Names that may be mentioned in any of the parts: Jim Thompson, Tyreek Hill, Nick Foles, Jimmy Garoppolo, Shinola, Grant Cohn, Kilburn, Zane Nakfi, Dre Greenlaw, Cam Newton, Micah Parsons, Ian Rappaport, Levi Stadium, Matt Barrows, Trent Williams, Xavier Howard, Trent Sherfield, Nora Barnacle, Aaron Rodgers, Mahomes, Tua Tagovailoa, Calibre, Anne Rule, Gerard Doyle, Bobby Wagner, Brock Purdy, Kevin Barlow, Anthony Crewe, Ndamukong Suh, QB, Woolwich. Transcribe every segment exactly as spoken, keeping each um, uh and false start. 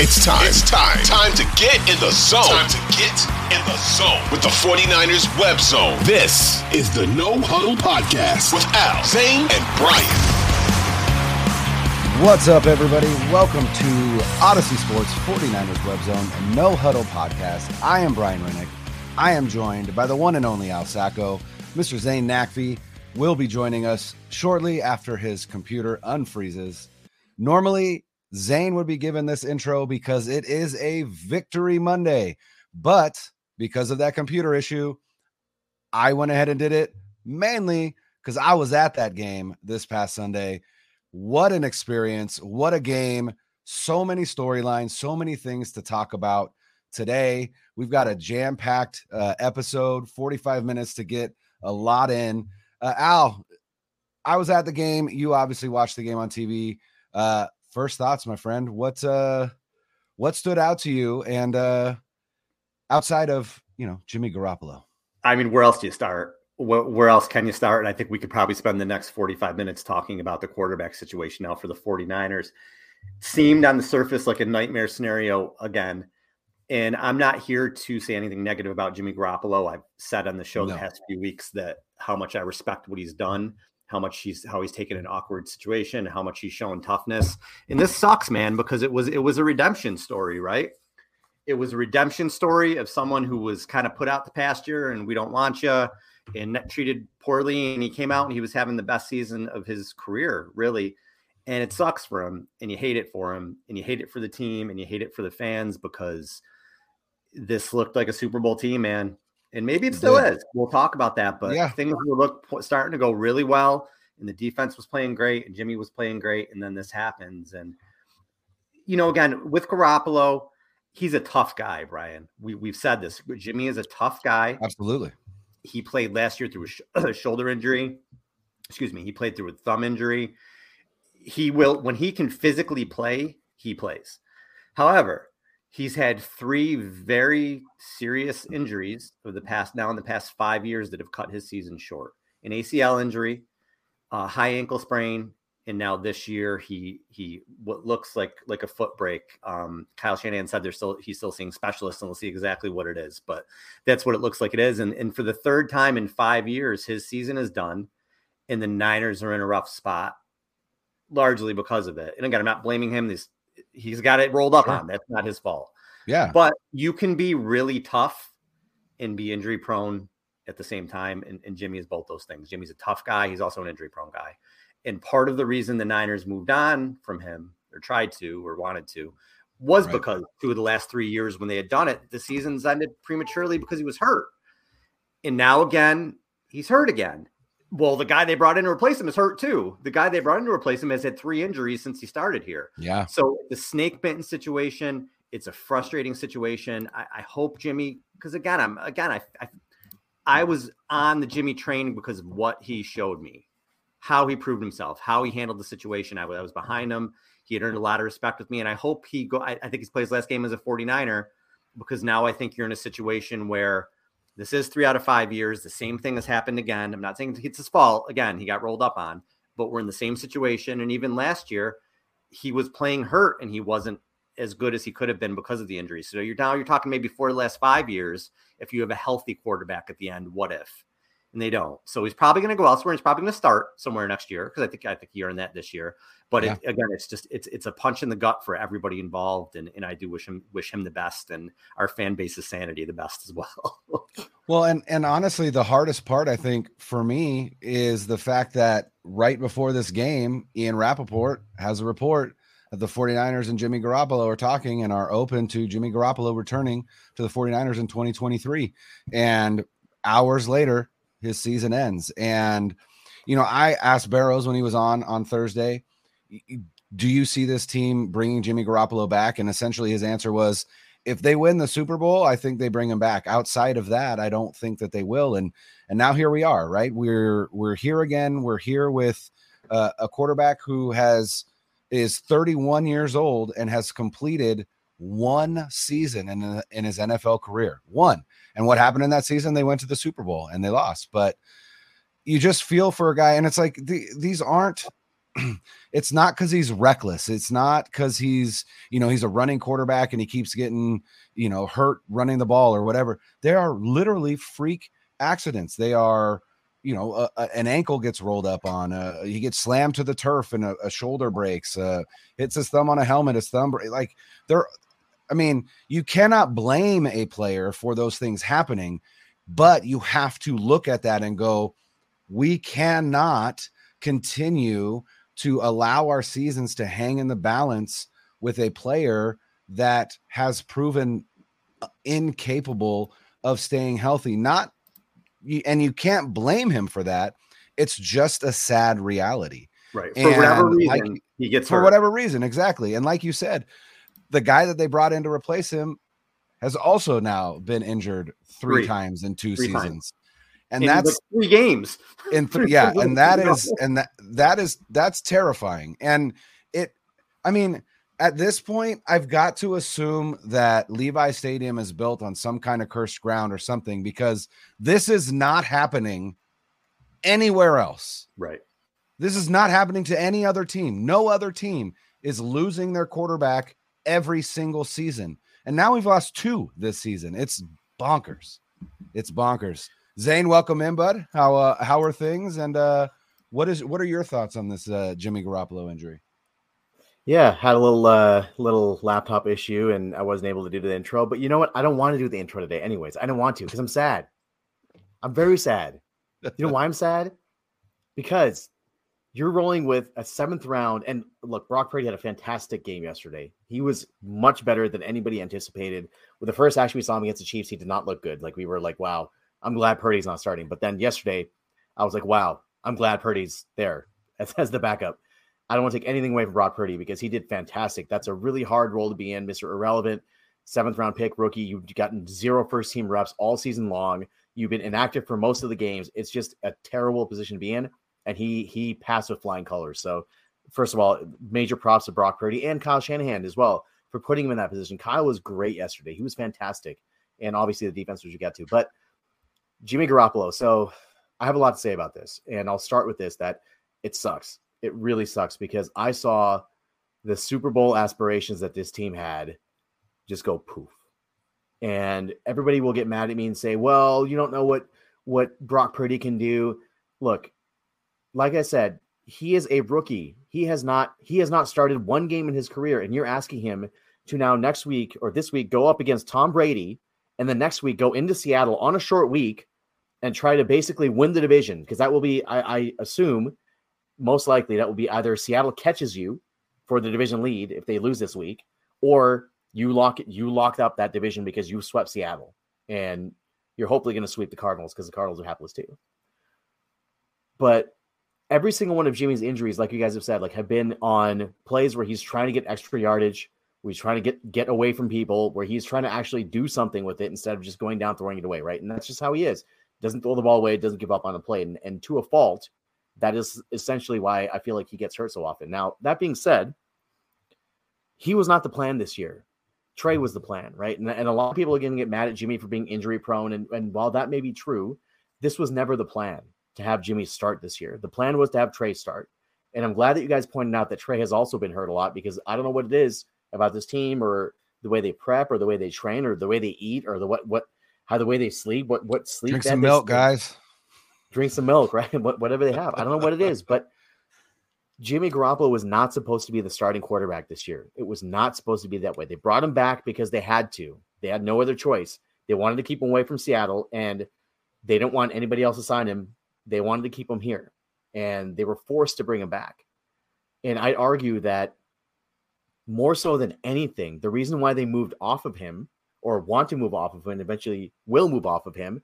It's time. It's time. Time to get in the zone. Time to get in the zone with the forty-niners Web Zone. This is the No Huddle Podcast with Al, Zane, and Brian. What's up, everybody? Welcome to Odyssey Sports forty-niners Web Zone and No Huddle Podcast. I am Brian Renick. I am joined by the one and only Al Sacco. Mister Zane Nakfi will be joining us shortly after his computer unfreezes. Normally, Zane would be given this intro because it is a Victory Monday, but because of that computer issue, I went ahead and did it mainly because I was at that game this past Sunday. What an experience. What a game. So many storylines, so many things to talk about today. We've got a jam-packed uh, episode, forty-five minutes to get a lot in. Uh, Al, I was at the game. You obviously watched the game on T V. Uh, First thoughts, my friend. What uh, what stood out to you, and uh, outside of you know Jimmy Garoppolo? I mean, where else do you start? Where, where else can you start? And I think we could probably spend the next forty-five minutes talking about the quarterback situation now for the forty-niners. It seemed on the surface like a nightmare scenario again. And I'm not here to say anything negative about Jimmy Garoppolo. I've said on the show no. the past few weeks that how much I respect what he's done. How much he's how he's taken an awkward situation, how much he's shown toughness. And this sucks, man, because it was it was a redemption story, right? It was a redemption story of someone who was kind of put out the pasture and we don't want you and treated poorly. And he came out and he was having the best season of his career, really. And it sucks for him. And you hate it for him. And you hate it for the team. And you hate it for the fans because this looked like a Super Bowl team, man. And maybe it still is. We'll talk about that. But yeah. things were look, starting to go really well. And the defense was playing great. And Jimmy was playing great. And then this happens. And, you know, again, with Garoppolo, he's a tough guy, Brian. We, we've said this. Jimmy is a tough guy. Absolutely. He played last year through a, sh- a shoulder injury. Excuse me. He played through a thumb injury. He will, when he can physically play, he plays. However, he's had three very serious injuries over the past now in the past five years that have cut his season short: an A C L injury, a high ankle sprain, and now this year he he what looks like like a foot break. Um, Kyle Shanahan said they're still he's still seeing specialists, and we'll see exactly what it is, but that's what it looks like it is. And and for the third time in five years, his season is done, and the Niners are in a rough spot, largely because of it. And again, I'm not blaming him. These He's got it rolled up sure. on. That's not his fault. Yeah. But you can be really tough and be injury prone at the same time. And, and Jimmy is both those things. Jimmy's a tough guy. He's also an injury prone guy. And part of the reason the Niners moved on from him or tried to or wanted to was right. because two of the last three years when they had done it, the seasons ended prematurely because he was hurt. And now again, he's hurt again. Well, the guy they brought in to replace him is hurt too. The guy they brought in to replace him has had three injuries since he started here. Yeah. So the snake bitten situation, it's a frustrating situation. I, I hope Jimmy, because again, I'm again, I, I I was on the Jimmy train because of what he showed me, how he proved himself, how he handled the situation. I, I was behind him. He had earned a lot of respect with me, and I hope he go. I, I think he's played his last game as a forty-niner, because now I think you're in a situation where this is three out of five years. The same thing has happened again. I'm not saying it's his fault. Again, he got rolled up on, but we're in the same situation. And even last year, he was playing hurt and he wasn't as good as he could have been because of the injury. So you're now you're talking maybe four of the last five years. If you have a healthy quarterback at the end, what if? And they don't. So he's probably going to go elsewhere. And he's probably going to start somewhere next year, because I think I think he earned that this year. But yeah. it, again, it's just it's it's a punch in the gut for everybody involved. And and I do wish him wish him the best, and our fan base's sanity the best as well. Well, and and honestly, the hardest part I think for me is the fact that right before this game, Ian Rappaport has a report that the forty-niners and Jimmy Garoppolo are talking and are open to Jimmy Garoppolo returning to the forty-niners in twenty twenty-three. And hours later, his season ends. And, you know, I asked Barrows when he was on on Thursday, do you see this team bringing Jimmy Garoppolo back? And essentially his answer was, if they win the Super Bowl, I think they bring him back. Outside of that, I don't think that they will. And and now here we are, right? We're we're here again. We're here with uh, a quarterback who has is thirty-one years old and has completed one season in, in his N F L career. One. And what happened in that season? They went to the Super Bowl and they lost. But you just feel for a guy. And it's like, the, these aren't, it's not because he's reckless. It's not because he's, you know, he's a running quarterback and he keeps getting, you know, hurt running the ball or whatever. They are literally freak accidents. They are, you know, a, a, an ankle gets rolled up on, uh, he gets slammed to the turf and a, a shoulder breaks, uh, hits his thumb on a helmet, his thumb, like they're, I mean, you cannot blame a player for those things happening, but you have to look at that and go, we cannot continue to allow our seasons to hang in the balance with a player that has proven incapable of staying healthy. Not, and you can't blame him for that. It's just a sad reality. Right. For and whatever reason, like, he gets hurt. For whatever reason, exactly. And like you said, the guy that they brought in to replace him has also now been injured three, three. times in two three seasons. Times. And in that's three games. In th- yeah. And that is, and that, that is, that's terrifying. And it, I mean, at this point, I've got to assume that Levi Stadium is built on some kind of cursed ground or something, because this is not happening anywhere else. Right. This is not happening to any other team. No other team is losing their quarterback every single season, and now we've lost two this season. It's bonkers. It's bonkers. Zane, welcome in, bud. How uh, how are things? And uh, what is what are your thoughts on this uh, Jimmy Garoppolo injury? Yeah, had a little uh, little laptop issue, and I wasn't able to do the intro. But you know what? I don't want to do the intro today, anyways. I don't want to because I'm sad. I'm very sad. You know why I'm sad? Because you're rolling with a seventh round. And look, Brock Purdy had a fantastic game yesterday. He was much better than anybody anticipated. With the first action we saw him against the Chiefs, he did not look good. Like we were like, wow, I'm glad Purdy's not starting. But then yesterday I was like, wow, I'm glad Purdy's there as, as the backup. I don't want to take anything away from Brock Purdy because he did fantastic. That's a really hard role to be in. Mister Irrelevant, seventh round pick, rookie. You've gotten zero first team reps all season long. You've been inactive for most of the games. It's just a terrible position to be in. And he he passed with flying colors. So, first of all, major props to Brock Purdy and Kyle Shanahan as well for putting him in that position. Kyle was great yesterday. He was fantastic. And obviously the defense, which you got to. But Jimmy Garoppolo. So, I have a lot to say about this. And I'll start with this, that it sucks. It really sucks because I saw the Super Bowl aspirations that this team had just go poof. And everybody will get mad at me and say, well, you don't know what, what Brock Purdy can do. Look. Like I said, he is a rookie. He has not he has not started one game in his career, and you're asking him to now next week or this week go up against Tom Brady and the next week go into Seattle on a short week and try to basically win the division, because that will be, I, I assume, most likely that will be either Seattle catches you for the division lead if they lose this week, or you lock you locked up that division because you swept Seattle, and you're hopefully going to sweep the Cardinals because the Cardinals are hapless too. But every single one of Jimmy's injuries, like you guys have said, like have been on plays where he's trying to get extra yardage, where he's trying to get, get away from people, where he's trying to actually do something with it instead of just going down, throwing it away, right? And that's just how he is. Doesn't throw the ball away, doesn't give up on the play. And, and to a fault, that is essentially why I feel like he gets hurt so often. Now, that being said, he was not the plan this year. Trey was the plan, right? And, and a lot of people are going to get mad at Jimmy for being injury prone. And, and while that may be true, this was never the plan to have Jimmy start this year. The plan was to have Trey start. And I'm glad that you guys pointed out that Trey has also been hurt a lot, because I don't know what it is about this team or the way they prep or the way they train or the way they eat or the what, what, how the way they sleep, what, what sleep. Drink some milk, guys. Drink some milk, right? What, whatever they have. I don't know what it is, but Jimmy Garoppolo was not supposed to be the starting quarterback this year. It was not supposed to be that way. They brought him back because they had to. They had no other choice. They wanted to keep him away from Seattle, and they didn't want anybody else to sign him. They wanted to keep him here, and they were forced to bring him back. And I'd argue that more so than anything, the reason why they moved off of him or want to move off of him and eventually will move off of him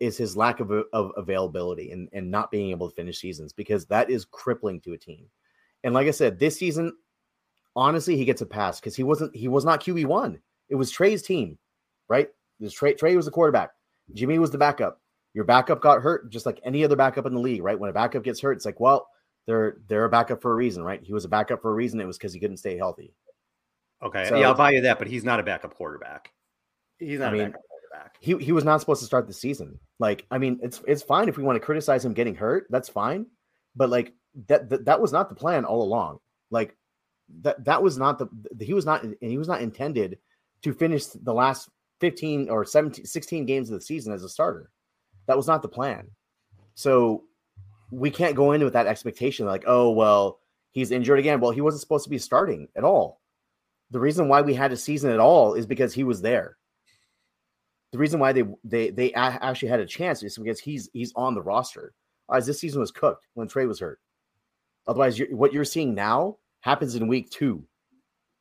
is his lack of, of availability and, and not being able to finish seasons, because that is crippling to a team. And like I said, this season, honestly, he gets a pass because he wasn't, he was not Q B one. It was Trey's team, right? It was Trey, Trey was the quarterback. Jimmy was the backup. Your backup got hurt just like any other backup in the league, right? When a backup gets hurt, it's like, well, they're, they're a backup for a reason, right? He was a backup for a reason. It was because he couldn't stay healthy. Okay. So, yeah, I'll buy you that, but he's not a backup quarterback. He's not I a mean, backup quarterback. He, he was not supposed to start the season. Like, I mean, it's, it's fine if we want to criticize him getting hurt, that's fine. But like that, that, that was not the plan all along. Like that, that was not the, he was not, and he was not intended to finish the last fifteen or seventeen, sixteen games of the season as a starter. That was not the plan. So we can't go in with that expectation. Like, oh, well, he's injured again. Well, he wasn't supposed to be starting at all. The reason why we had a season at all is because he was there. The reason why they they they actually had a chance is because he's he's on the roster. As this season was cooked when Trey was hurt. Otherwise, you're, what you're seeing now happens in week two,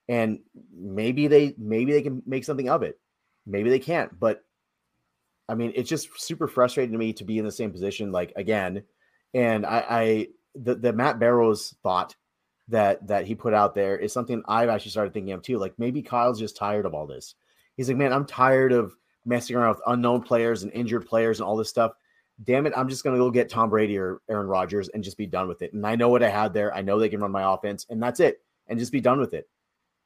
and maybe they maybe they can make something of it. Maybe they can't. But I mean, it's just super frustrating to me to be in the same position. Like again, and I, I the the Matt Barrows thought that that he put out there is something I've actually started thinking of too. Like maybe Kyle's just tired of all this. He's like, man, I'm tired of messing around with unknown players and injured players and all this stuff. Damn it, I'm just going to go get Tom Brady or Aaron Rodgers and just be done with it. And I know what I had there. I know they can run my offense, and that's it. And just be done with it.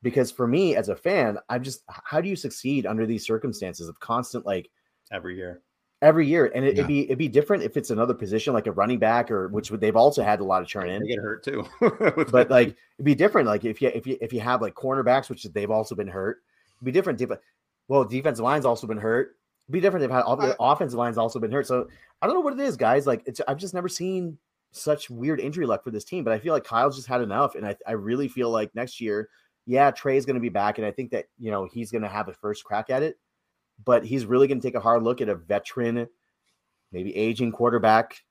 Because for me as a fan, I'm just, how do you succeed under these circumstances of constant, like every year, every year. And it, yeah. it'd be, it'd be different if it's another position, like a running back or which they've also had a lot of churn in. They get hurt too, but like, it'd be different. Like if you, if you, if you have like cornerbacks, which they've also been hurt, it'd be different. But well, defensive line's also been hurt. It'd be different if how the offensive line's also been hurt. So I don't know what it is, guys. Like it's, I've just never seen such weird injury luck for this team. But I feel like Kyle's just had enough, and I, I really feel like next year, yeah, Trey's going to be back, and I think that you know he's going to have a first crack at it. But he's really going to take a hard look at a veteran, maybe aging quarterback,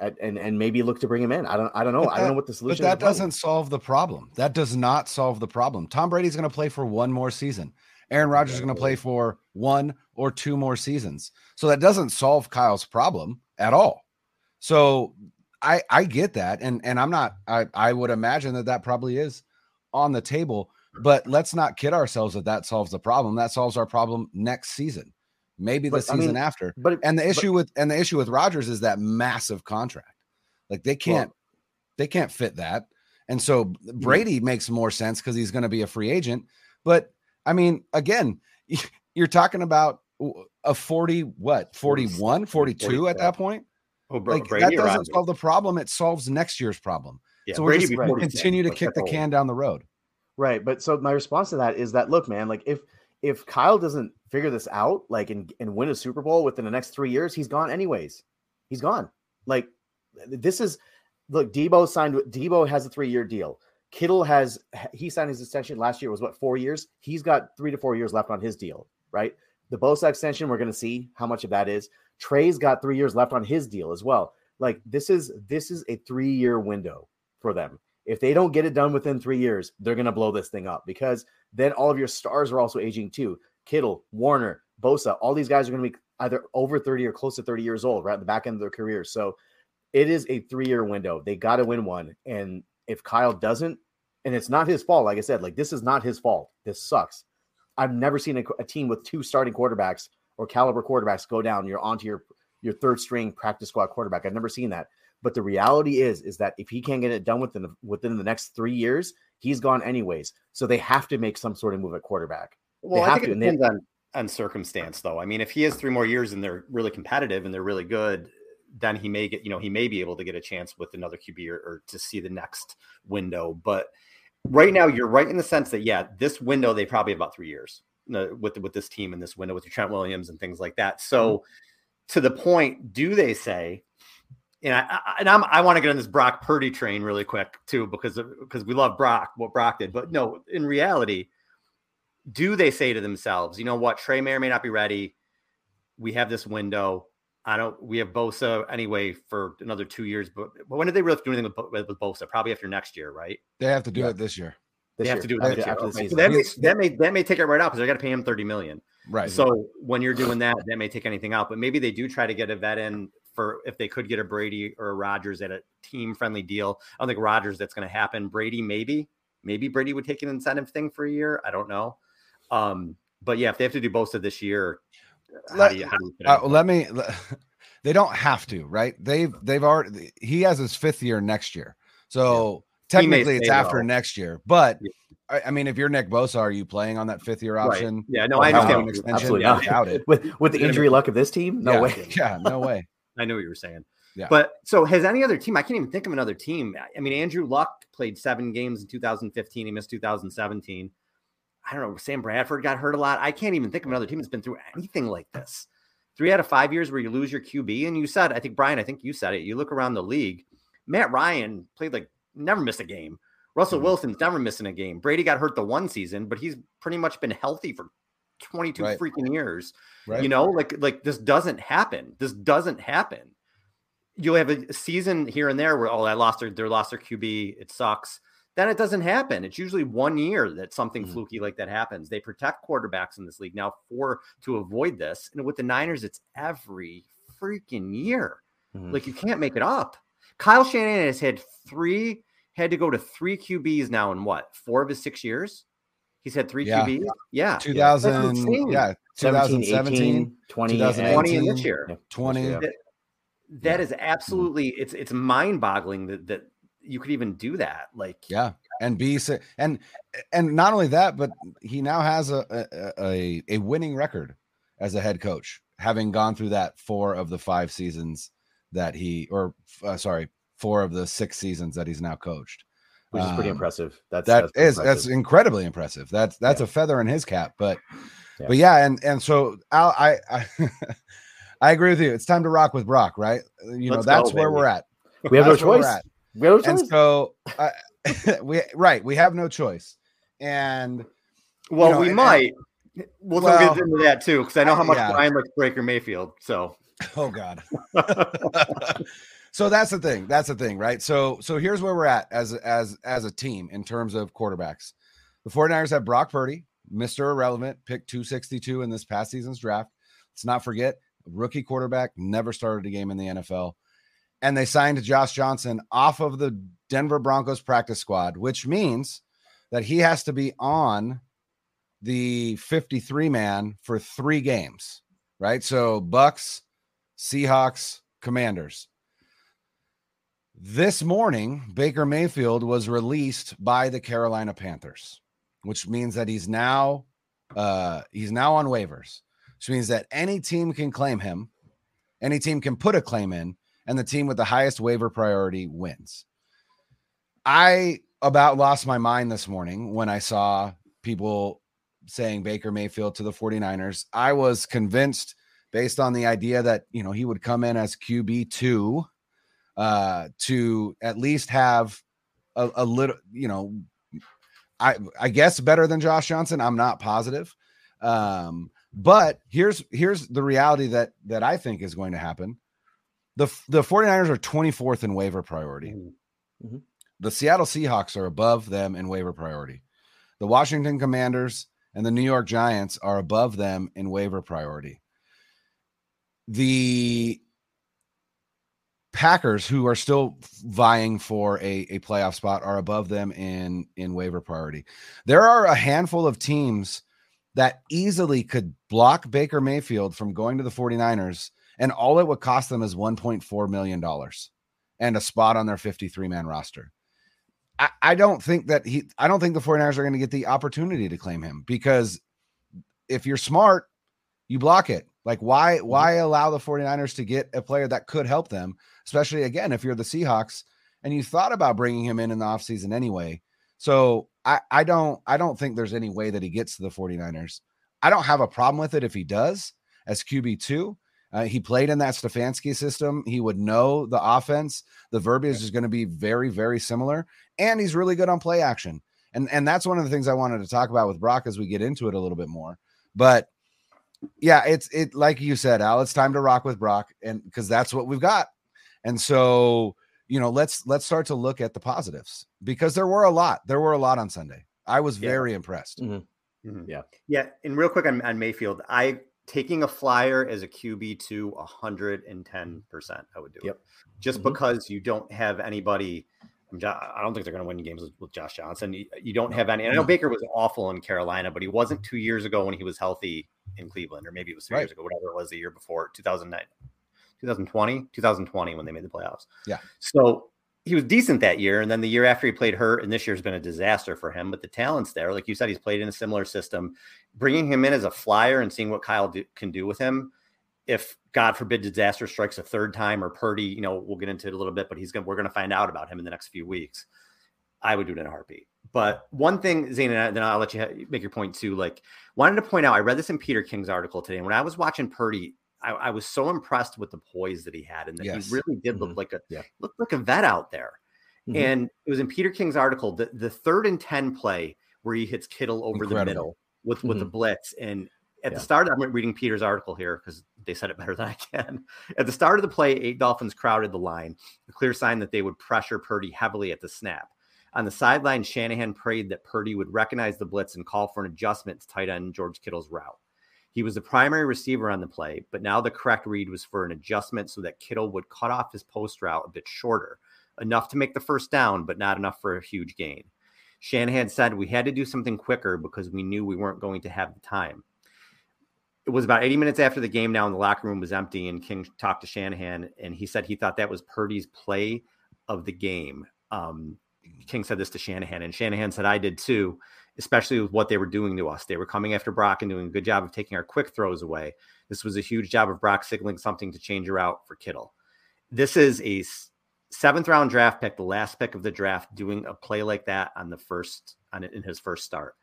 at, and and maybe look to bring him in. I don't I don't know. That, I don't know what the solution. But that is doesn't solve the problem. That does not solve the problem. Tom Brady's going to play for one more season. Aaron Rodgers is going to play for one or two more seasons. So that doesn't solve Kyle's problem at all. So I I get that. And, and I'm not, I, I would imagine that that probably is on the table, but let's not kid ourselves that that solves the problem. That solves our problem next season, maybe the but, season I mean, after. But and the issue but, with, and the issue with Rodgers is that massive contract. Like they can't, well, they can't fit that. And so Brady yeah. makes more sense because he's going to be a free agent, but I mean, again, you're talking about a forty, what, forty-one, forty-two at that point? Oh, bro, like, Brady that doesn't solve the problem. It solves next year's problem. Yeah, so we're Brady just right. continue to kick the can down the road. Right. But so my response to that is that, look, man, like if if Kyle doesn't figure this out, like and, and win a Super Bowl within the next three years, he's gone anyways. He's gone. Like this is look, Debo signed with Debo has a three-year deal. Kittle has, he signed his extension last year, was what, four years? He's got three to four years left on his deal, right? The Bosa extension, we're going to see how much of that is. Trey's got three years left on his deal as well. Like this is, this is a three-year window for them. If they don't get it done within three years, they're going to blow this thing up because then all of your stars are also aging too. Kittle, Warner, Bosa, all these guys are going to be either over thirty or close to thirty years old, right? At the back end of their career. So it is a three-year window. They got to win one. And if Kyle doesn't, and it's not his fault, like I said, like this is not his fault. This sucks. I've never seen a, a team with two starting quarterbacks or caliber quarterbacks go down. You're onto your, your third string practice squad quarterback. I've never seen that. But the reality is, is that if he can't get it done within the, within the next three years, he's gone anyways. So they have to make some sort of move at quarterback. Well, they I have think to, it depends they, on, on circumstance, though. I mean, if he has three more years and they're really competitive and they're really good, then he may get, you know, he may be able to get a chance with another Q B or, or to see the next window. But right now, you're right in the sense that, yeah, this window, they probably have about three years with with this team in this window with your Trent Williams and things like that. So mm-hmm. to the point, do they say? And I, I, and I'm, I want to get on this Brock Purdy train really quick, too, because because we love Brock, what Brock did. But no, in reality, do they say to themselves, you know what, Trey may or may not be ready. We have this window. I don't. We have Bosa anyway for another two years. But when did they really have to do anything with, with Bosa? Probably after next year, right? They have to do yeah. it this year. They this have year. to do it next year. Okay. So that, may, that, may, that may take it right out because they got to pay him thirty million dollars. Right. So when you're doing that, that may take anything out. But maybe they do try to get a vet in. For if they could get a Brady or a Rodgers at a team friendly deal. I don't think Rodgers that's going to happen. Brady, maybe, maybe Brady would take an incentive thing for a year. I don't know. Um, but yeah, if they have to do Bosa this year, how let, do you, how do you uh, let me, they don't have to, right? They've, they've already, he has his fifth year next year. So yeah. technically it's after well. next year, but yeah. I mean, if you're Nick Bosa, are you playing on that fifth year option? Right. Yeah, no, I understand. Extension? Absolutely. Yeah. Without it. With, with the injury luck of this team? No yeah. way. Yeah, no way. I know what you were saying. Yeah. But so has any other team? I can't even think of another team. I mean, Andrew Luck played seven games in two thousand fifteen. He missed two thousand seventeen. I don't know. Sam Bradford got hurt a lot. I can't even think of another team that's been through anything like this. Three out of five years where you lose your Q B. And you said, I think, Brian, I think you said it. You look around the league. Matt Ryan played like never missed a game. Russell mm-hmm. Wilson's never missing a game. Brady got hurt the one season, but he's pretty much been healthy for twenty-two right. freaking years, right. you know, like, like this doesn't happen. This doesn't happen. You'll have a season here and there where, oh, I lost their, they lost their Q B. It sucks. Then it doesn't happen. It's usually one year that something mm-hmm. fluky like that happens. They protect quarterbacks in this league now for, to avoid this. And with the Niners, it's every freaking year. Mm-hmm. Like you can't make it up. Kyle Shanahan has had three, had to go to three Q Bs now in what, four of his six years. He's had three yeah. Q Bs. Yeah. two thousand, yeah. twenty seventeen, twenty, twenty and this year. twenty. That, that yeah. is absolutely, it's, it's mind boggling that, that you could even do that. Like, yeah. And be and, and not only that, but he now has a, a, a winning record as a head coach, having gone through that four of the five seasons that he, or uh, sorry, four of the six seasons that he's now coached. Which is pretty um, impressive. That's that that's is impressive. That's incredibly impressive. That's that's yeah. a feather in his cap. But yeah. but yeah, and and so Al, I I, I agree with you. It's time to rock with Brock, right? You Let's know, that's go, where baby. we're at. We have that's no choice. We have no choice. And so uh, we right, we have no choice. And well, you know, we and, might. And, we'll, we'll get into that too, because I know how much yeah. Brian likes Baker Mayfield. So oh god. So that's the thing. That's the thing, right? So so here's where we're at as as as a team in terms of quarterbacks. The 49ers have Brock Purdy, Mister Irrelevant, pick two sixty-two in this past season's draft. Let's not forget, rookie quarterback, never started a game in the N F L. And they signed Josh Johnson off of the Denver Broncos practice squad, which means that he has to be on the fifty-three man for three games, right? So Bucks, Seahawks, Commanders. This morning, Baker Mayfield was released by the Carolina Panthers, which means that he's now uh, he's now on waivers, which means that any team can claim him, any team can put a claim in, and the team with the highest waiver priority wins. I about lost my mind this morning when I saw people saying Baker Mayfield to the 49ers. I was convinced based on the idea that, you know, he would come in as Q B two. Uh, to at least have a, a little, you know, I I guess better than Josh Johnson. I'm not positive, um, but here's here's the reality that that I think is going to happen. The the 49ers are twenty-fourth in waiver priority. Mm-hmm. The Seattle Seahawks are above them in waiver priority. The Washington Commanders and the New York Giants are above them in waiver priority. The Packers, who are still vying for a, a playoff spot, are above them in, in waiver priority. There are a handful of teams that easily could block Baker Mayfield from going to the 49ers, and all it would cost them is one point four million dollars and a spot on their fifty-three man roster. I, I don't think that he, I don't think the 49ers are going to get the opportunity to claim him, because if you're smart, you block it. Like, why, why allow the 49ers to get a player that could help them, especially, again, if you're the Seahawks and you thought about bringing him in in the offseason anyway? So I, I don't I don't think there's any way that he gets to the 49ers. I don't have a problem with it if he does as Q B two. Uh, he played in that Stefanski system. He would know the offense. The verbiage is going to be very, very similar. And he's really good on play action. And, and that's one of the things I wanted to talk about with Brock as we get into it a little bit more. But yeah, it's it like you said, Al, it's time to rock with Brock, and because that's what we've got. And so, you know, let's let's start to look at the positives, because there were a lot. There were a lot on Sunday. I was very yeah. impressed. Mm-hmm. Mm-hmm. Yeah. Yeah. And real quick on, on Mayfield, I taking a flyer as a Q B two one hundred ten percent, I would do yep. it. Just mm-hmm. because you don't have anybody. I don't think they're going to win games with Josh Johnson. You don't have any. I know Baker was awful in Carolina, but he wasn't two years ago when he was healthy in Cleveland, or maybe it was three right. years ago, whatever it was, the year before, two thousand nine, twenty twenty, twenty twenty, when they made the playoffs. Yeah. So he was decent that year. And then the year after he played hurt, and this year has been a disaster for him, but the talent's there. Like you said, he's played in a similar system. Bringing him in as a flyer and seeing what Kyle do, can do with him. If God forbid disaster strikes a third time, or Purdy, you know, we'll get into it a little bit, but he's going we're going to find out about him in the next few weeks. I would do it in a heartbeat. But one thing, Zane, and I, then I'll let you make your point too. Like, wanted to point out, I read this in Peter King's article today, and when I was watching Purdy, I, I was so impressed with the poise that he had, and that yes. he really did look mm-hmm. like a yeah. looked like a vet out there. Mm-hmm. And it was in Peter King's article, the, the third and ten play where he hits Kittle over Incredible. the middle with mm-hmm. with the blitz and. At yeah. the start, I'm reading Peter's article here because they said it better than I can. At the start of the play, eight Dolphins crowded the line, a clear sign that they would pressure Purdy heavily at the snap. On the sideline, Shanahan prayed that Purdy would recognize the blitz and call for an adjustment to tight end George Kittle's route. He was the primary receiver on the play, but now the correct read was for an adjustment so that Kittle would cut off his post route a bit shorter, enough to make the first down, but not enough for a huge gain. Shanahan said, "We had to do something quicker because we knew we weren't going to have the time." It was about eighty minutes after the game now, and the locker room was empty, and King talked to Shanahan, and he said he thought that was Purdy's play of the game. Um, King said this to Shanahan, and Shanahan said, "I did too, especially with what they were doing to us. They were coming after Brock and doing a good job of taking our quick throws away. This was a huge job of Brock signaling something to change her out for Kittle." This is a seventh-round draft pick, the last pick of the draft, doing a play like that on the first on in his first start.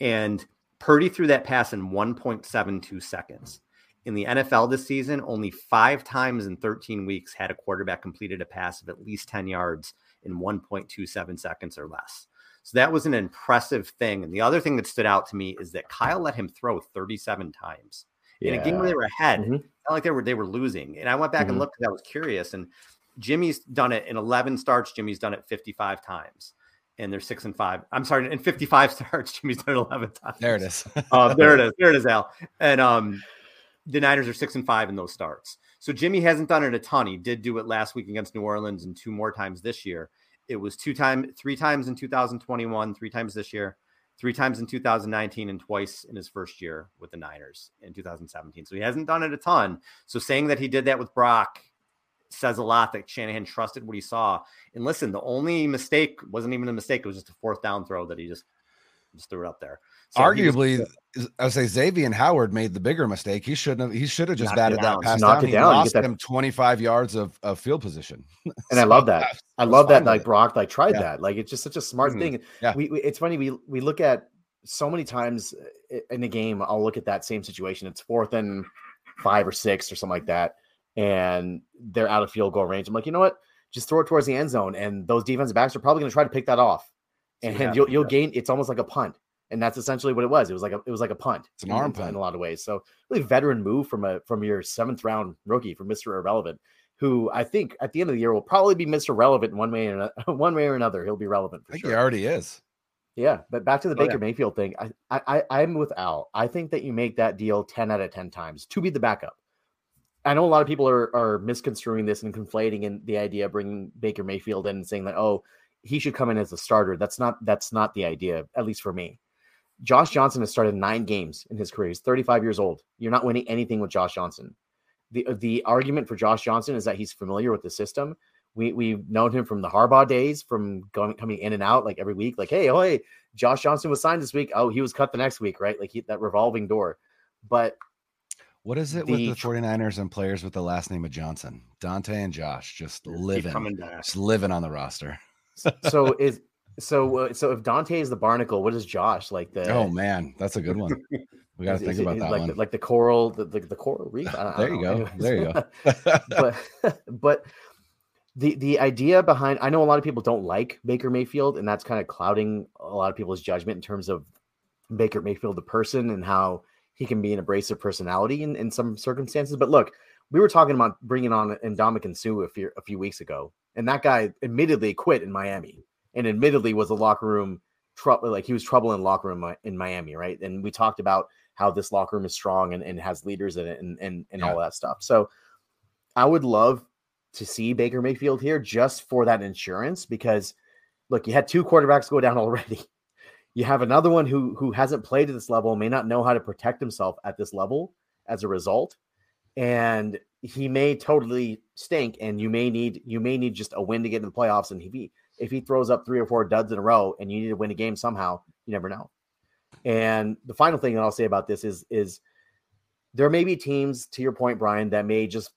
And Purdy threw that pass in one point seven two seconds. In the N F L this season, only five times in thirteen weeks had a quarterback completed a pass of at least ten yards in one point two seven seconds or less. So that was an impressive thing. And the other thing that stood out to me is that Kyle let him throw thirty-seven times. Yeah. In a game where they were ahead, mm-hmm. not like they were, they were losing. And I went back mm-hmm. and looked, because I was curious. And Jimmy's done it in eleven starts. Jimmy's done it fifty-five times. And they're six and five. I'm sorry, in fifty-five starts, Jimmy's done it eleven times. There it is. uh, there it is. There it is, Al. And um, the Niners are six and five in those starts. So Jimmy hasn't done it a ton. He did do it last week against New Orleans and two more times this year. It was two time, three times in two thousand twenty-one, three times this year, three times in two thousand nineteen, and twice in his first year with the Niners in two thousand seventeen. So he hasn't done it a ton. So saying that he did that with Brock says a lot that Shanahan trusted what he saw. And listen, the only mistake wasn't even a mistake. It was just a fourth down throw that he just, just threw it up there. So arguably, was, I would say Xavier Howard made the bigger mistake. He shouldn't have, he should have just batted down. that pass down. It he down. lost him twenty-five yards of, of field position. And so I love that. that I love that. Like Brock, like tried yeah. that. Like, it's just such a smart mm-hmm. thing. Yeah. We, we, it's funny. We, we look at so many times in the game, I'll look at that same situation. It's fourth and five or six or something like that, and they're out of field goal range. I'm like, you know what? Just throw it towards the end zone, and those defensive backs are probably going to try to pick that off, and yeah, you'll you'll yeah. gain. It's almost like a punt, and that's essentially what it was. It was like a it was like a punt. It's an arm punt in a lot of ways. So really veteran move from a from your seventh round rookie, from Mister Irrelevant, who I think at the end of the year will probably be Mister Relevant in one way or another, one way or another. He'll be relevant. For I think sure. he already is. Yeah, but back to the oh, Baker yeah. Mayfield thing. I I I'm with Al. I think that you make that deal ten out of ten times to be the backup. I know a lot of people are are misconstruing this and conflating in the idea of bringing Baker Mayfield in and saying that, oh, he should come in as a starter. That's not that's not the idea, at least for me. Josh Johnson has started nine games in his career. He's thirty-five years old. You're not winning anything with Josh Johnson. The the argument for Josh Johnson is that he's familiar with the system. We, we've known him from the Harbaugh days, from going coming in and out like every week. Like, hey, oh, hey, Josh Johnson was signed this week. Oh, he was cut the next week, right? Like he, that revolving door. But what is it the, with the 49ers and players with the last name of Johnson? Dante and Josh just living, just living on the roster. So is so uh, so if Dante is the barnacle, what is Josh like? The oh man, that's a good one. We got to think is, about is that like one, the, like the coral, the the, the coral reef. I don't, there you know. go, Anyways. there you go. but but the the idea behind, I know a lot of people don't like Baker Mayfield, and that's kind of clouding a lot of people's judgment in terms of Baker Mayfield the person and how he can be an abrasive personality in, in some circumstances. But look, we were talking about bringing on Ndamukong Suh a few, a few weeks ago, and that guy admittedly quit in Miami and admittedly was a locker room trouble. Like he was trouble in locker room in Miami, right? And we talked about how this locker room is strong and, and has leaders in it and, and, and yeah. all that stuff. So I would love to see Baker Mayfield here just for that insurance, because look, you had two quarterbacks go down already. You have another one who who hasn't played at this level, may not know how to protect himself at this level as a result. And he may totally stink, and you may need you may need just a win to get to the playoffs. And if he, if he throws up three or four duds in a row and you need to win a game somehow, you never know. And the final thing that I'll say about this is, is there may be teams, to your point, Brian, that may just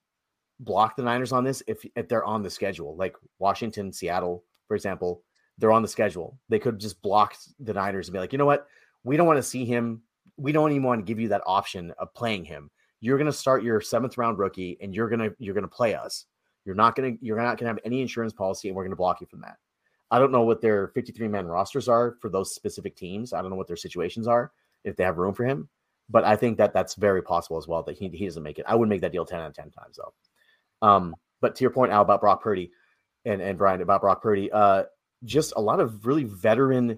block the Niners on this if, if they're on the schedule, like Washington, Seattle, for example. They're on the schedule. They could just block the Niners and be like, you know what? We don't want to see him. We don't even want to give you that option of playing him. You're going to start your seventh round rookie and you're going to, you're going to play us. You're not going to, you're not going to have any insurance policy, and we're going to block you from that. I don't know what their fifty-three man rosters are for those specific teams. I don't know what their situations are, if they have room for him, but I think that that's very possible as well, that he, he doesn't make it. I wouldn't make that deal ten out of ten times though. Um, but to your point, Al, about Brock Purdy and, and Brian about Brock Purdy, uh, just a lot of really veteran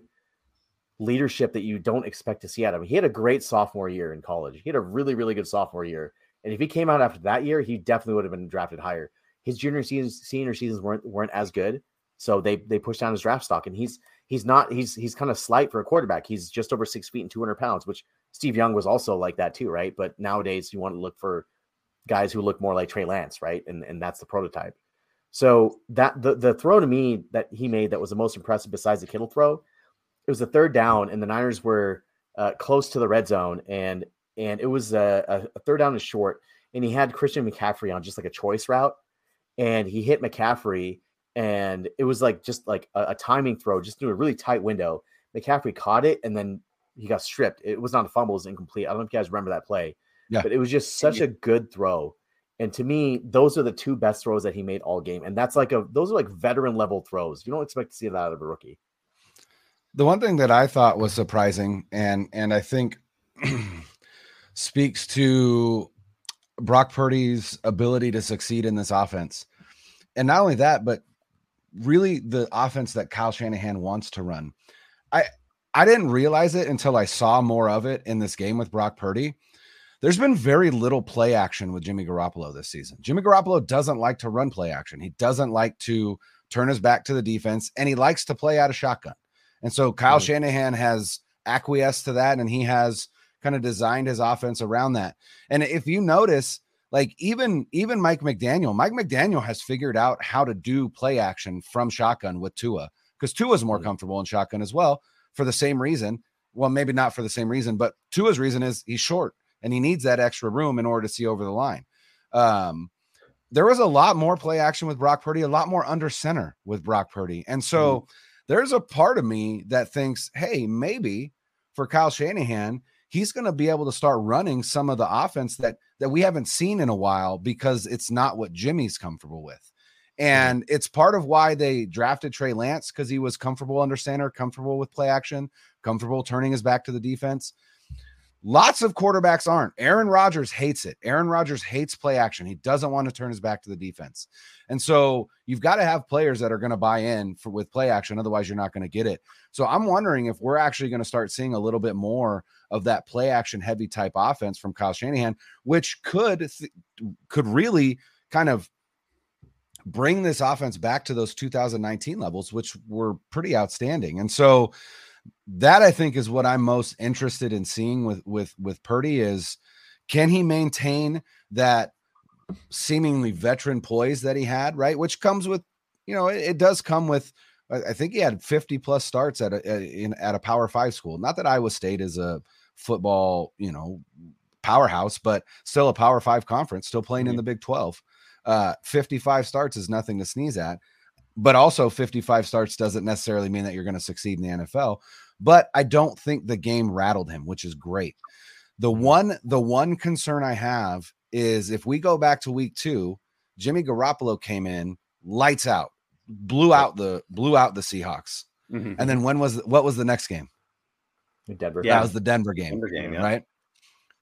leadership that you don't expect to see out of him. He had a great sophomore year in college. He had a really, really good sophomore year. And if he came out after that year, he definitely would have been drafted higher. His junior seasons, senior seasons weren't, weren't as good. So they, they pushed down his draft stock, and he's, he's not, he's, he's kind of slight for a quarterback. He's just over six feet and two hundred pounds, which Steve Young was also like that too. Right. But nowadays you want to look for guys who look more like Trey Lance. Right. And, and that's the prototype. So that the, the throw to me that he made that was the most impressive besides the Kittle throw, it was the third down, and the Niners were uh, close to the red zone, and and it was a, a third down is short, and he had Christian McCaffrey on just like a choice route, and he hit McCaffrey, and it was like just like a, a timing throw, just through a really tight window. McCaffrey caught it, and then he got stripped. It was not a fumble, it was incomplete. I don't know if you guys remember that play, yeah. But it was just such yeah. a good throw. And to me, those are the two best throws that he made all game. And that's like a, those are like veteran level throws. You don't expect to see that out of a rookie. The one thing that I thought was surprising and, and I think speaks to Brock Purdy's ability to succeed in this offense. And not only that, but really the offense that Kyle Shanahan wants to run. I, I didn't realize it until I saw more of it in this game with Brock Purdy. There's been very little play action with Jimmy Garoppolo this season. Jimmy Garoppolo doesn't like to run play action. He doesn't like to turn his back to the defense, and he likes to play out of shotgun. And so Kyle right. Shanahan has acquiesced to that, and he has kind of designed his offense around that. And if you notice, like even, even Mike McDaniel, Mike McDaniel has figured out how to do play action from shotgun with Tua, because Tua is more right. comfortable in shotgun as well for the same reason. Well, maybe not for the same reason, but Tua's reason is he's short, and he needs that extra room in order to see over the line. Um, there was a lot more play action with Brock Purdy, a lot more under center with Brock Purdy. And so mm-hmm. there's a part of me that thinks, hey, maybe for Kyle Shanahan, he's going to be able to start running some of the offense that, that we haven't seen in a while, because it's not what Jimmy's comfortable with. And mm-hmm. it's part of why they drafted Trey Lance, because he was comfortable under center, comfortable with play action, comfortable turning his back to the defense. Lots of quarterbacks aren't. Aaron Rodgers hates it. Aaron Rodgers hates play action. He doesn't want to turn his back to the defense. And so you've got to have players that are going to buy in for, with play action. Otherwise, you're not going to get it. So I'm wondering if we're actually going to start seeing a little bit more of that play action heavy type offense from Kyle Shanahan, which could, th- could really kind of bring this offense back to those two thousand nineteen levels, which were pretty outstanding. And so that, I think, is what I'm most interested in seeing with, with, with Purdy is, can he maintain that seemingly veteran poise that he had, right? Which comes with, you know, it, it does come with, I think he had fifty plus starts at a, a, in, at a power five school. Not that Iowa State is a football, you know, powerhouse, but still a power five conference, still playing in the Big twelve. Uh, fifty-five starts is nothing to sneeze at. But also fifty-five starts doesn't necessarily mean that you're going to succeed in the N F L. But I don't think the game rattled him, which is great. The one, the one concern I have is if we go back to week two, Jimmy Garoppolo came in, lights out, blew out the blew out the Seahawks. Mm-hmm. And then when was what was the next game? Denver. Yeah, that was the Denver game. Denver game, yeah. Right?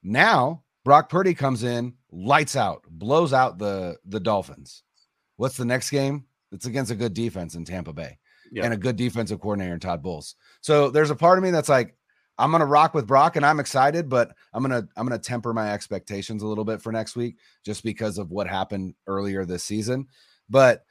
Now Brock Purdy comes in, lights out, blows out the the Dolphins. What's the next game? It's against a good defense in Tampa Bay, yeah, and a good defensive coordinator in Todd Bowles. So there's a part of me that's like, I'm going to rock with Brock and I'm excited, but I'm going to, I'm going to temper my expectations a little bit for next week just because of what happened earlier this season. But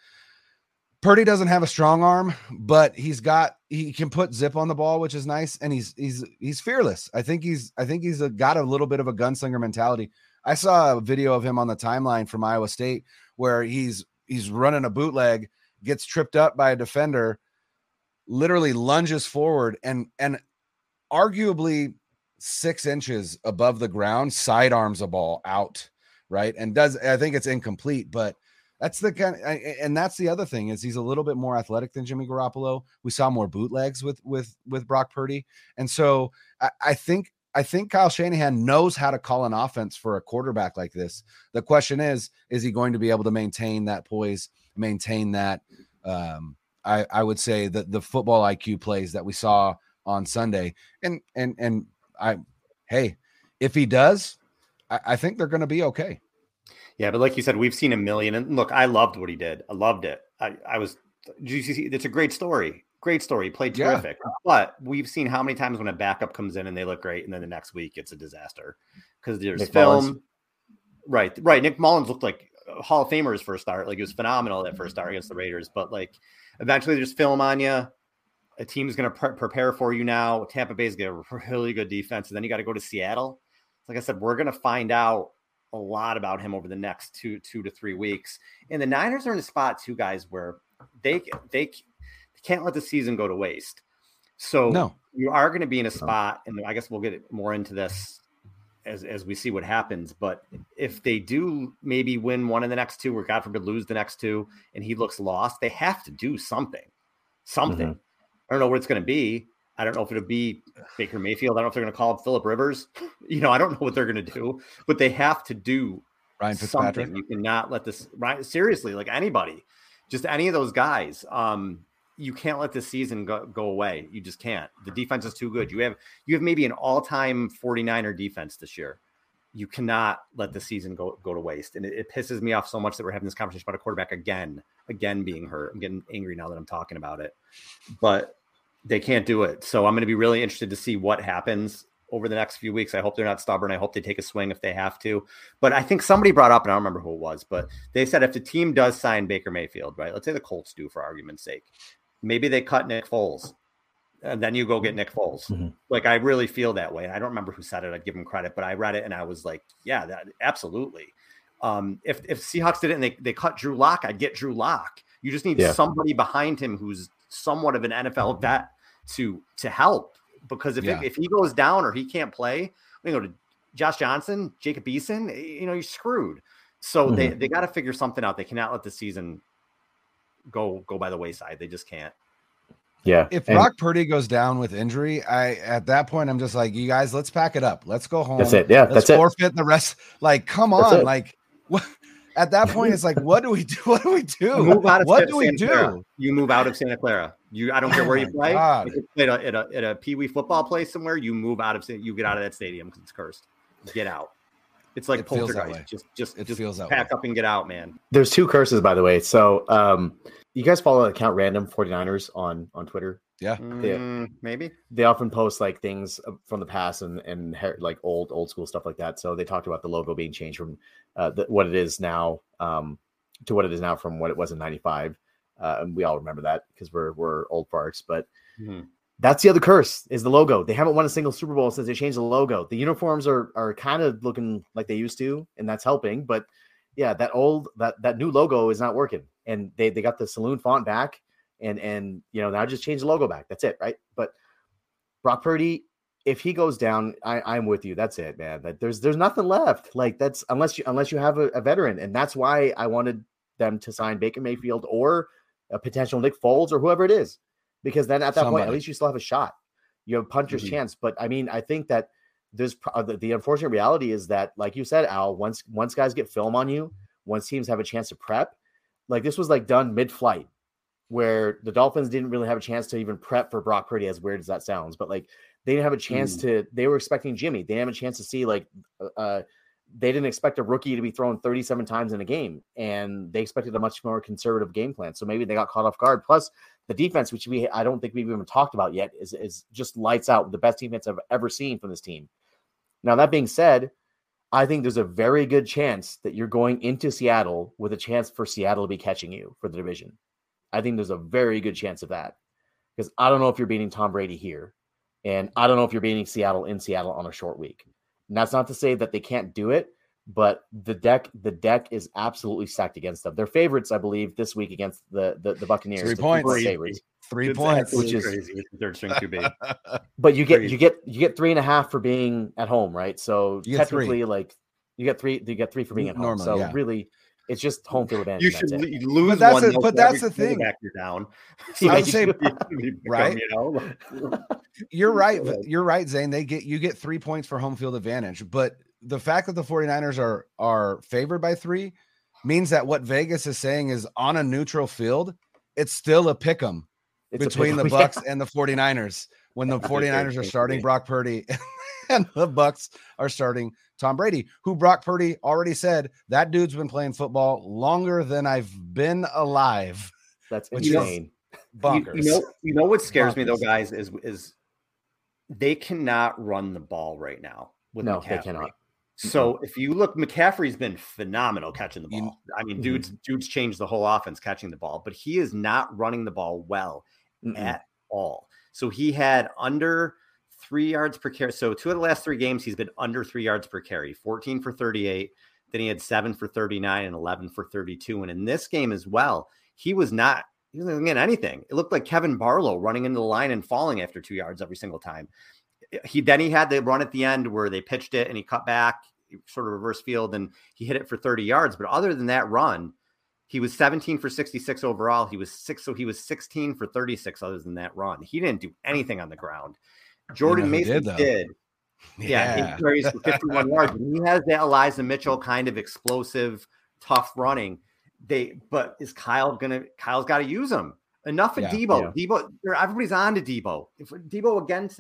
Purdy doesn't have a strong arm, but he's got, he can put zip on the ball, which is nice. And he's, he's, he's fearless. I think he's, I think he's a, got a little bit of a gunslinger mentality. I saw a video of him on the timeline from Iowa State where he's, he's running a bootleg, gets tripped up by a defender, literally lunges forward and, and arguably six inches above the ground, sidearms a ball out. Right. And does, I think it's incomplete, but that's the kind of, and that's the other thing is he's a little bit more athletic than Jimmy Garoppolo. We saw more bootlegs with, with, with Brock Purdy. And so I, I think, I think Kyle Shanahan knows how to call an offense for a quarterback like this. The question is, is he going to be able to maintain that poise, maintain that? Um, I, I would say that the football I Q plays that we saw on Sunday. And, and, and I, Hey, if he does, I, I think they're going to be okay. Yeah. But like you said, we've seen a million, and look, I loved what he did. I loved it. I, I was, it's a great story. Great story. Played terrific. Yeah. But we've seen how many times when a backup comes in and they look great, and then the next week it's a disaster because there's Nick film. Mullins. Right. Right. Nick Mullins looked like Hall of Famer his first start. Like, it was phenomenal that first start against the Raiders. But, like, eventually there's film on you. A team's going to pre- prepare for you now. Tampa Bay's got a really good defense. And then you got to go to Seattle. Like I said, we're going to find out a lot about him over the next two, two to three weeks. And the Niners are in a spot, too, guys, where they they – can't let the season go to waste. So no. you are going to be in a spot, and I guess we'll get more into this as, as we see what happens. But if they do maybe win one in the next two, or God forbid lose the next two, and he looks lost, they have to do something, something. Mm-hmm. I don't know what it's going to be. I don't know if it'll be Baker Mayfield. I don't know if they're going to call him Phillip Rivers. You know, I don't know what they're going to do, but they have to do Ryan something. You cannot let this right. Seriously, like anybody, just any of those guys. Um, You can't let this season go, go away. You just can't. The defense is too good. You have you have maybe an all-time forty-niner defense this year. You cannot let the season go, go to waste. And it, it pisses me off so much that we're having this conversation about a quarterback again, again being hurt. I'm getting angry now that I'm talking about it. But they can't do it. So I'm going to be really interested to see what happens over the next few weeks. I hope they're not stubborn. I hope they take a swing if they have to. But I think somebody brought up, and I don't remember who it was, but they said if the team does sign Baker Mayfield, right, let's say the Colts do for argument's sake, maybe they cut Nick Foles, and then you go get Nick Foles. Mm-hmm. Like, I really feel that way. I don't remember who said it. I'd give him credit, but I read it and I was like, yeah, that absolutely. Um, if, if Seahawks did it and they, they cut Drew Lock, I'd get Drew Lock. You just need yeah. somebody behind him who's somewhat of an N F L vet to, to help. Because if, yeah. if, if he goes down or he can't play, we go to Josh Johnson, Jacob Eason, you know, you're screwed. So mm-hmm. they, they got to figure something out. They cannot let the season go go by the wayside. They just can't. Yeah. If Brock and, Purdy goes down with injury, I at that point I'm just like, you guys, let's pack it up. Let's go home. That's it. Yeah. Let's that's forfeit it. The rest. Like, come on. Like, what? At that point, it's like, what do we do? What do we do? Move out of what Santa do we do? Clara. You move out of Santa Clara. You, I don't care oh where you play. God. You play at a, at a Pee Wee football place somewhere. You move out of you get out of that stadium because it's cursed. Get out. It's like it poltergeist. Just, just, it just feels pack up and get out, man. There's two curses, by the way. So, um, you guys follow the account Random forty-niners on on Twitter? Yeah, they, mm, maybe they often post like things from the past and and like old old school stuff like that. So they talked about the logo being changed from uh, the, what it is now um, to what it is now from what it was in ninety-five. Uh, and we all remember that because we're we're old farts. But mm-hmm. that's the other curse is the logo. They haven't won a single Super Bowl since they changed the logo. The uniforms are are kind of looking like they used to, and that's helping. But yeah, that old that that new logo is not working. And they they got the saloon font back, and and you know now just change the logo back. That's it, right? But Brock Purdy, if he goes down, I, I'm with you. That's it, man. That there's there's nothing left. Like that's unless you unless you have a, a veteran, and that's why I wanted them to sign Baker Mayfield or a potential Nick Foles or whoever it is, because then at that Somebody. point, at least you still have a shot. You have a puncher's mm-hmm. chance. But I mean, I think that there's uh, the, the unfortunate reality is that, like you said, Al, once, once guys get film on you, once teams have a chance to prep, like this was like done mid flight where the Dolphins didn't really have a chance to even prep for Brock Purdy, as weird as that sounds, but like they didn't have a chance mm. to, they were expecting Jimmy. They didn't have a chance to see like, uh, they didn't expect a rookie to be thrown thirty-seven times in a game, and they expected a much more conservative game plan. So maybe they got caught off guard. Plus the defense, which we, I don't think we've even talked about yet is, is just lights out, the best defense I've ever seen from this team. Now that being said, I think there's a very good chance that you're going into Seattle with a chance for Seattle to be catching you for the division. I think there's a very good chance of that because I don't know if you're beating Tom Brady here, and I don't know if you're beating Seattle in Seattle on a short week. And that's not to say that they can't do it, but the deck the deck is absolutely stacked against them. They're favorites, I believe, this week against the the, the Buccaneers. Three points, favorites. Three it's points, which is crazy. Third string too big. But you get crazy. you get you get three and a half for being at home, right? So technically, three. like you get three, you get three for being at Normal, home. So yeah. really, it's just home field advantage. You should that's it. lose but that's one. A, but that's the thing. You're down. So I would say, right? You know? You're right. You're right, Zane. They get you get three points for home field advantage. But the fact that the forty-niners are are favored by three means that what Vegas is saying is on a neutral field, it's still a pick 'em between pick-em, the Bucs yeah. and the forty-niners. When the forty-niners are starting Brock Purdy and the Bucs are starting Tom Brady, who Brock Purdy already said that dude's been playing football longer than I've been alive. That's insane. Bonkers. You, you, know, you know what scares bonkers. me though, guys, is is they cannot run the ball right now. With no, McCaffrey. They cannot. So mm-hmm. if you look, McCaffrey's been phenomenal catching the ball. You, I mean, mm-hmm. dudes, dudes changed the whole offense catching the ball, but he is not running the ball well mm-hmm. at all. So he had under three yards per carry. So two of the last three games, he's been under three yards per carry, fourteen for thirty-eight. Then he had seven for thirty-nine and eleven for thirty-two. And in this game as well, he was not, he wasn't getting anything. It looked like Kevin Barlow running into the line and falling after two yards every single time. He, then he had the run at the end where they pitched it and he cut back sort of reverse field and he hit it for thirty yards. But other than that run, he was seventeen for sixty-six overall. He was six, so he was sixteen for thirty-six. Other than that run, he didn't do anything on the ground. Jordan you know, Mason did, did. yeah, yeah. He carries for fifty-one yards. He has that Eliza Mitchell kind of explosive, tough running. They, but is Kyle gonna? Kyle's got to use him. Enough of yeah, Debo. Yeah. Debo, everybody's on to Debo. If Debo again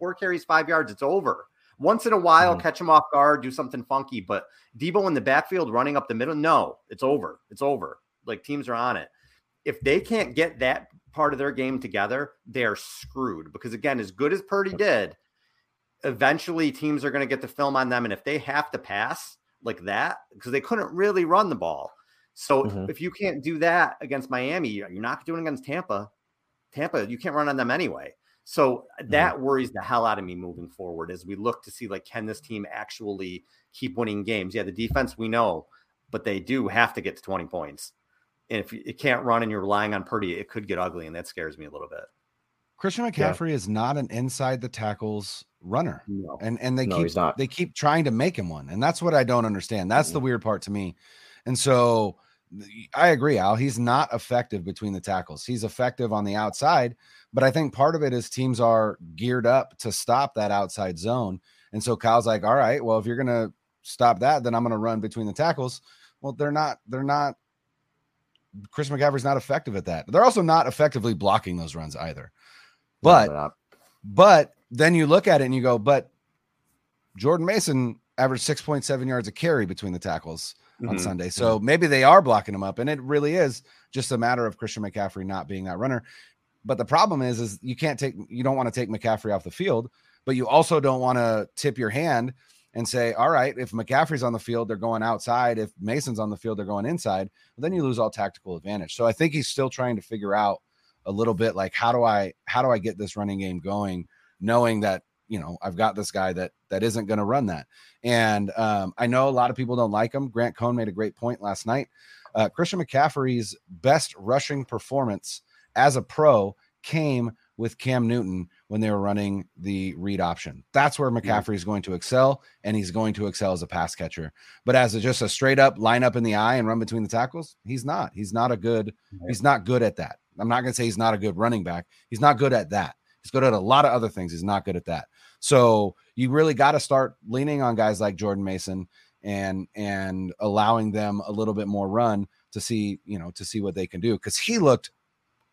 four carries, five yards, it's over. Once in a while, mm-hmm. catch him off guard, do something funky, but Debo in the backfield running up the middle, no, it's over. It's over. Like, teams are on it. If they can't get that part of their game together, they're screwed. Because, again, as good as Purdy did, eventually teams are going to get the film on them. And if they have to pass like that, because they couldn't really run the ball. So mm-hmm. if you can't do that against Miami, you're not doing it against Tampa. Tampa, you can't run on them anyway. So that worries the hell out of me moving forward as we look to see, like, can this team actually keep winning games? Yeah, the defense, we know, but they do have to get to twenty points. And if you can't run and you're relying on Purdy, it could get ugly, and that scares me a little bit. Christian McCaffrey yeah. is not an inside the tackles runner, no. and and they no, keep they keep trying to make him one, and that's what I don't understand. That's mm-hmm. the weird part to me. And so I agree, Al. He's not effective between the tackles. He's effective on the outside, but I think part of it is teams are geared up to stop that outside zone. And so Kyle's like, all right, well, if you're going to stop that, then I'm going to run between the tackles. Well, they're not, they're not Christian McCaffrey's not effective at that. They're also not effectively blocking those runs either. But no, but then you look at it and you go, but Jordan Mason averaged six point seven yards a carry between the tackles mm-hmm. on Sunday. So mm-hmm. maybe they are blocking him up, and it really is just a matter of Christian McCaffrey not being that runner. But the problem is, is you can't take, you don't want to take McCaffrey off the field, but you also don't want to tip your hand and say, all right, if McCaffrey's on the field, they're going outside. If Mason's on the field, they're going inside. Well, then you lose all tactical advantage. So I think he's still trying to figure out a little bit, like, how do I, how do I get this running game going, knowing that, you know, I've got this guy that, that isn't going to run that. And um, I know a lot of people don't like him. Grant Cohn made a great point last night. Uh, Christian McCaffrey's best rushing performance as a pro came with Cam Newton when they were running the read option. That's where McCaffrey is going to excel, and he's going to excel as a pass catcher. But as a, just a straight up line up in the eye and run between the tackles, he's not. He's not a good. He's not good at that. I'm not going to say he's not a good running back. He's not good at that. He's good at a lot of other things. He's not good at that. So you really got to start leaning on guys like Jordan Mason and and allowing them a little bit more run to see, you know, to see what they can do, because he looked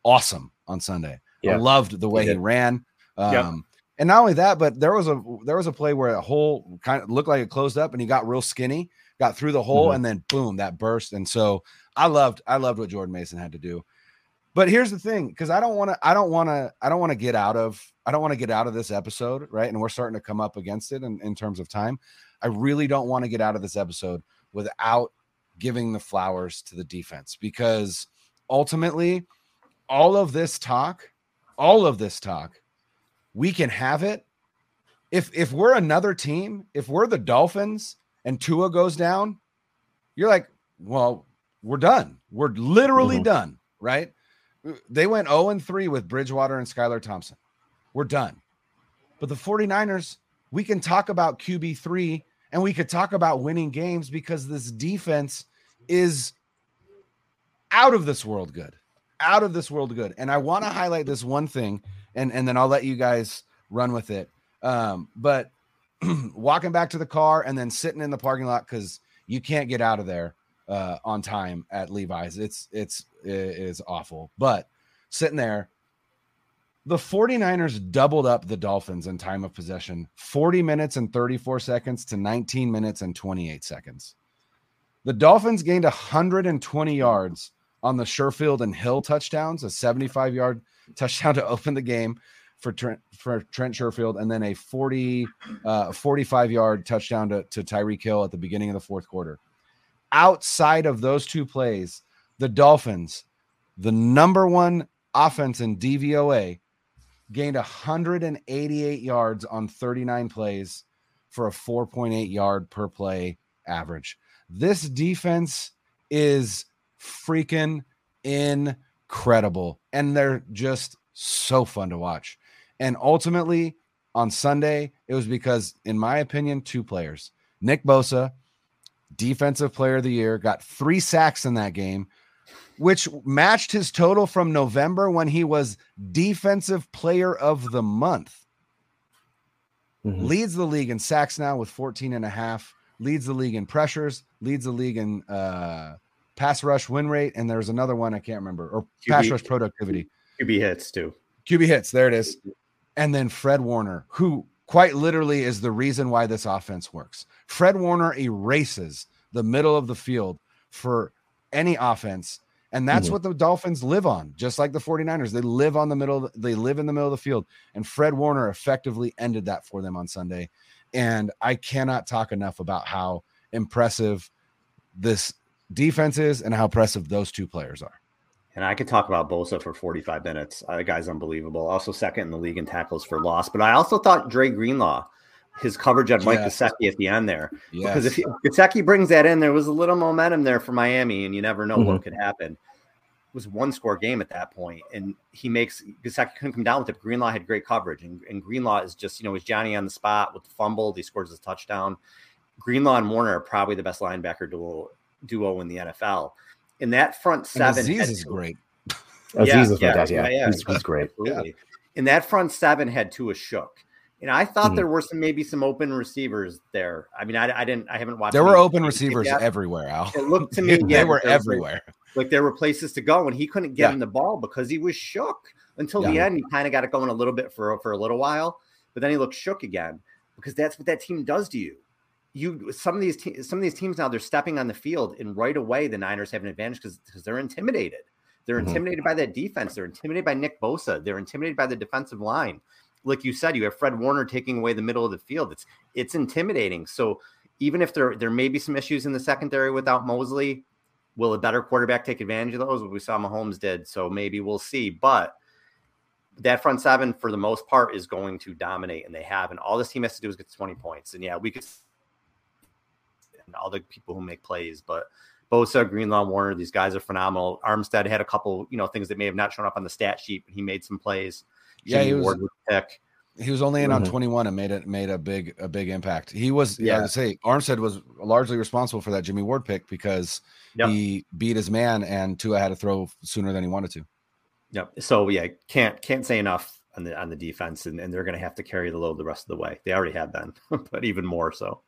awesome on Sunday. Yeah. I loved the way he, he ran. Um, yeah. And not only that, but there was a, there was a play where a hole kind of looked like it closed up and he got real skinny, got through the hole mm-hmm. and then boom, that burst. And so I loved, I loved what Jordan Mason had to do. But here's the thing. Cause I don't want to, I don't want to, I don't want to get out of, I don't want to get out of this episode. Right. And we're starting to come up against it in, in terms of time. I really don't want to get out of this episode without giving the flowers to the defense, because ultimately all of this talk, all of this talk, we can have it. If if we're another team, if we're the Dolphins and Tua goes down, you're like, well, we're done. We're literally mm-hmm. done, right? They went oh and three with Bridgewater and Skylar Thompson. We're done. But the 49ers, we can talk about Q B three and we could talk about winning games, because this defense is out of this world good. Out of this world good. And I want to highlight this one thing, and, and then I'll let you guys run with it. Um, but walking back to the car and then sitting in the parking lot because you can't get out of there uh, on time at Levi's. It's, it's, it is awful. But sitting there, the 49ers doubled up the Dolphins in time of possession, forty minutes and thirty-four seconds to nineteen minutes and twenty-eight seconds. The Dolphins gained one hundred twenty yards on the Sherfield and Hill touchdowns, a seventy-five yard touchdown to open the game for Trent, for Trent Sherfield, and then a forty, uh, forty-five yard touchdown to, to Tyreek Hill at the beginning of the fourth quarter. Outside of those two plays, the Dolphins, the number one offense in D V O A, gained one hundred eighty-eight yards on thirty-nine plays for a four point eight yard per play average. This defense is freaking incredible, and they're just so fun to watch. And ultimately on Sunday, it was because, in my opinion, two players. Nick Bosa, defensive player of the year, got three sacks in that game, which matched his total from November when he was defensive player of the month. Mm-hmm. Leads the league in sacks now with fourteen and a half, leads the league in pressures, leads the league in uh pass rush win rate, and there's another one I can't remember, or Q B, pass rush productivity. Q B hits too. Q B hits, there it is. And then Fred Warner, who quite literally is the reason why this offense works. Fred Warner erases the middle of the field for any offense, and that's mm-hmm. what the Dolphins live on, just like the 49ers. They live on the middle, they live in the middle of the field, and Fred Warner effectively ended that for them on Sunday. And I cannot talk enough about how impressive this defenses and how impressive those two players are. And I could talk about Bosa for forty-five minutes. Uh, the guy's unbelievable. Also second in the league in tackles for loss. But I also thought Dre Greenlaw, his coverage on Mike Gesicki yes. at the end there. Yes. Because if Gesicki brings that in, there was a little momentum there for Miami, and you never know mm-hmm. what could happen. It was one-score game at that point, and he makes – Gesicki couldn't come down with it. Greenlaw had great coverage, and, and Greenlaw is just – you know, he's Johnny on the spot with the fumble. He scores his touchdown. Greenlaw and Warner are probably the best linebacker duel – duo in the N F L. In that front seven, Aziz is great. Aziz yeah, is yeah, fantastic. Yeah, yeah, he's, he's great. Yeah. In that front seven, had Tua shook, and I thought mm-hmm. there were some maybe some open receivers there. I mean, I, I didn't, I haven't watched. There were open receivers yet. Everywhere. Al, it looked to me, yeah, they were everywhere. like there were places to go and he couldn't get yeah. him the ball because he was shook until yeah. the end. He kind of got it going a little bit for, for a little while, but then he looked shook again because that's what that team does to you. You, some of these, te- some of these teams now they're stepping on the field and right away, the Niners have an advantage because they're intimidated. They're mm-hmm. intimidated by that defense. They're intimidated by Nick Bosa. They're intimidated by the defensive line. Like you said, you have Fred Warner taking away the middle of the field. It's, it's intimidating. So even if there, there may be some issues in the secondary without Mosley, will a better quarterback take advantage of those? We saw Mahomes did. So maybe we'll see, but that front seven for the most part is going to dominate and they have, and all this team has to do is get twenty points. And yeah, we could, and all the people who make plays, but Bosa, Greenlaw, Warner, these guys are phenomenal. Armstead had a couple, you know, things that may have not shown up on the stat sheet, but he made some plays. Yeah, Jimmy he was, Ward was pick. He was only in mm-hmm. on twenty-one and made it made a big a big impact. He was yeah. I would say Armstead was largely responsible for that Jimmy Ward pick because yep. he beat his man and Tua had to throw sooner than he wanted to. Yep. So yeah, can't can't say enough on the on the defense, and, and they're going to have to carry the load the rest of the way. They already have been, but even more so.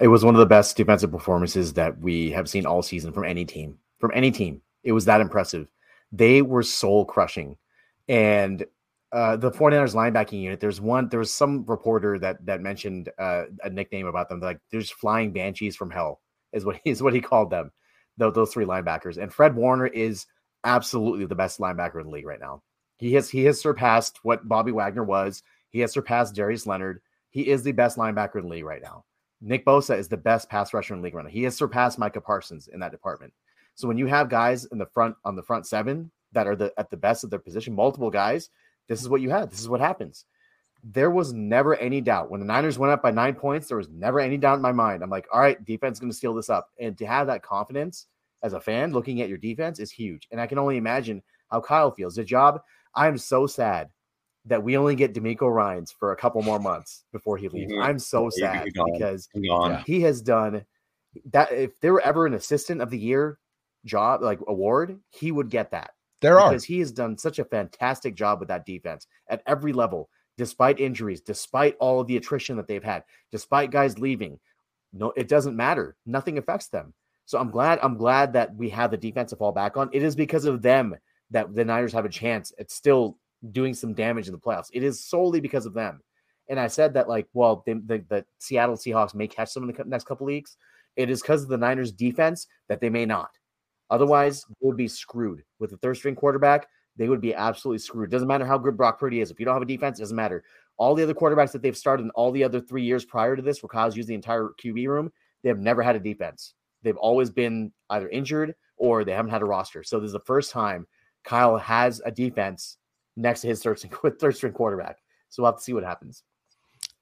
It was one of the best defensive performances that we have seen all season from any team. From any team, it was that impressive. They were soul crushing, and. Uh, the 49ers linebacking unit, there's one, there was some reporter that that mentioned uh, a nickname about them. They're like, there's flying banshees from hell is what, is what he called them, those, those three linebackers. And Fred Warner is absolutely the best linebacker in the league right now. He has he has surpassed what Bobby Wagner was. He has surpassed Darius Leonard. He is the best linebacker in the league right now. Nick Bosa is the best pass rusher in the league right now. He has surpassed Micah Parsons in that department. So when you have guys in the front, on the front seven that are the at the best of their position, multiple guys, this is what you had. This is what happens. There was never any doubt. When the Niners went up by nine points, there was never any doubt in my mind. I'm like, all right, defense is going to steal this up. And to have that confidence as a fan looking at your defense is huge. And I can only imagine how Kyle feels. The job, I'm so sad that we only get D'Amico Ryans for a couple more months before he leaves. Mm-hmm. I'm so sad because he has done that. If there were ever an assistant of the year job, like award, he would get that. There are because he has done such a fantastic job with that defense at every level, despite injuries, despite all of the attrition that they've had, despite guys leaving. No, it doesn't matter. Nothing affects them. So I'm glad, I'm glad that we have the defense to fall back on. It is because of them that the Niners have a chance at still doing some damage in the playoffs. It is solely because of them. And I said that like, well, they, the, the Seattle Seahawks may catch them in the next couple of weeks. It is because of the Niners defense that they may not. Otherwise, they would be screwed. With a third-string quarterback, they would be absolutely screwed. Doesn't matter how good Brock Purdy is. If you don't have a defense, it doesn't matter. All the other quarterbacks that they've started in all the other three years prior to this, where Kyle's used the entire Q B room, they have never had a defense. They've always been either injured or they haven't had a roster. So this is the first time Kyle has a defense next to his third-string, third-string quarterback. So we'll have to see what happens.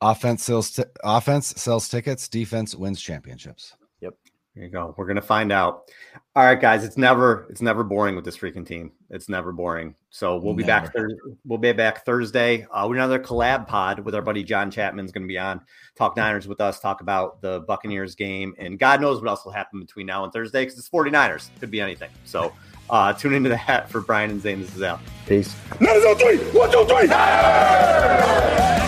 Offense sells, t- offense sells tickets. Defense wins championships. Yep. There you go. We're going to find out. All right, guys, it's never, it's never boring with this freaking team. It's never boring. So we'll be never. back. Thir- we'll be back Thursday. Uh, we're another collab pod with our buddy, John Chapman's going to be on, talk Niners with us, talk about the Buccaneers game, and God knows what else will happen between now and Thursday. Cause it's 49ers, could be anything. So uh, tune into that for Brian and Zane. This is Al. Peace. Niners on three. One, two, three. Niners!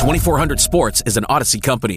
twenty-four hundred Sports is an Odyssey company.